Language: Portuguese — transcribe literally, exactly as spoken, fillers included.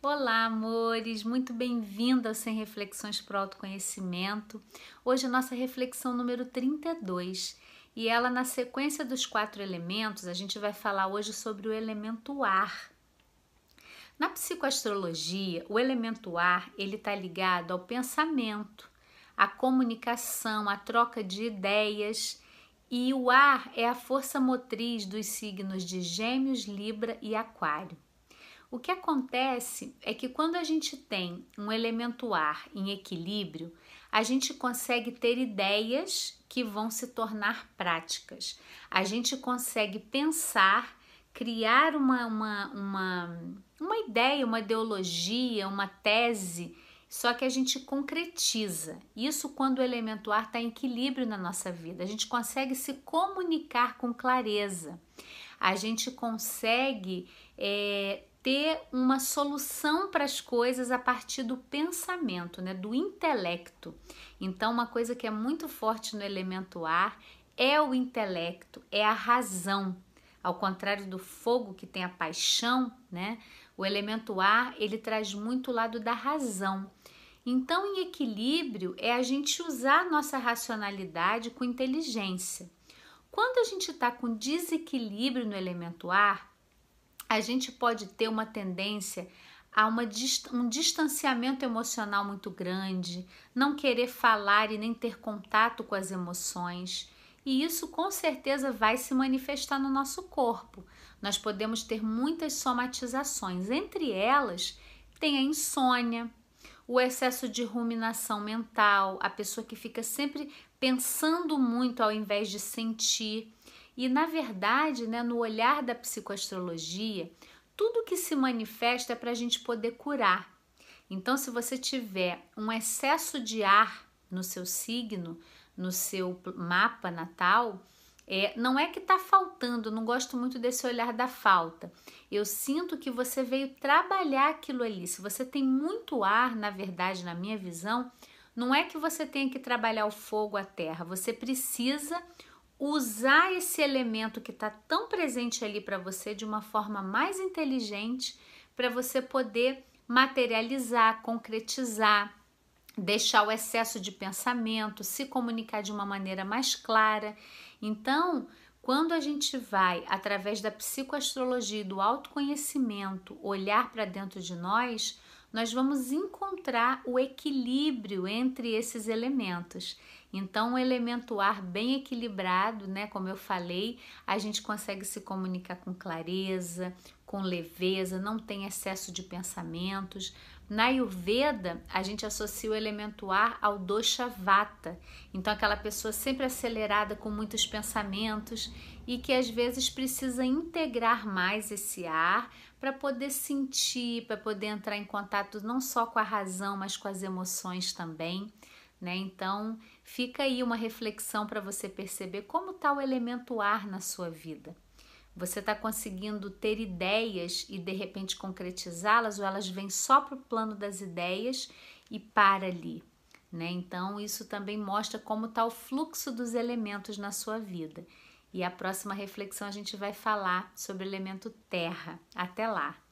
Olá, amores! Muito bem-vindo ao Sem Reflexões para o Autoconhecimento. Hoje a nossa reflexão número trinta e dois e ela, na sequência dos quatro elementos, a gente vai falar hoje sobre o elemento ar. Na psicoastrologia, o elemento ar ele está ligado ao pensamento, à comunicação, à troca de ideias, e o ar é a força motriz dos signos de Gêmeos, Libra e Aquário. O que acontece é que quando a gente tem um elemento ar em equilíbrio, a gente consegue ter ideias que vão se tornar práticas. A gente consegue pensar, criar uma, uma, uma, uma ideia, uma ideologia, uma tese, só que a gente concretiza. Isso quando o elemento ar está em equilíbrio na nossa vida. A gente consegue se comunicar com clareza. A gente consegue... É, ter uma solução para as coisas a partir do pensamento, né? Do intelecto. Então, uma coisa que é muito forte no elemento ar é o intelecto, é a razão. Ao contrário do fogo, que tem a paixão, né? O elemento ar, ele traz muito o lado da razão. Então, em equilíbrio, é a gente usar a nossa racionalidade com inteligência. Quando a gente está com desequilíbrio no elemento ar, a gente pode ter uma tendência a uma, um distanciamento emocional muito grande, não querer falar e nem ter contato com as emoções. E isso com certeza vai se manifestar no nosso corpo. Nós podemos ter muitas somatizações. Entre elas, tem a insônia, o excesso de ruminação mental, a pessoa que fica sempre pensando muito ao invés de sentir. E, na verdade, né, no olhar da psicoastrologia, tudo que se manifesta é para a gente poder curar. Então, se você tiver um excesso de ar no seu signo, no seu mapa natal, é, não é que está faltando, não gosto muito desse olhar da falta. Eu sinto que você veio trabalhar aquilo ali. Se você tem muito ar, na verdade, na minha visão, não é que você tenha que trabalhar o fogo, a terra. Você precisa... usar esse elemento que está tão presente ali para você de uma forma mais inteligente para você poder materializar, concretizar, deixar o excesso de pensamento, se comunicar de uma maneira mais clara. Então, quando a gente vai, através da psicoastrologia e do autoconhecimento, olhar para dentro de nós, nós vamos encontrar o equilíbrio entre esses elementos. Então, um elemento ar bem equilibrado, né? Como eu falei, a gente consegue se comunicar com clareza, com leveza, não tem excesso de pensamentos. Na Ayurveda, a gente associa o elemento ar ao dosha vata. Então, aquela pessoa sempre acelerada, com muitos pensamentos e que às vezes precisa integrar mais esse ar para poder sentir, para poder entrar em contato não só com a razão, mas com as emoções também. Né? Então, fica aí uma reflexão para você perceber como está o elemento ar na sua vida. Você está conseguindo ter ideias e de repente concretizá-las, ou elas vêm só para o plano das ideias e para ali, né? Então, isso também mostra como está o fluxo dos elementos na sua vida. E a próxima reflexão a gente vai falar sobre o elemento terra. Até lá!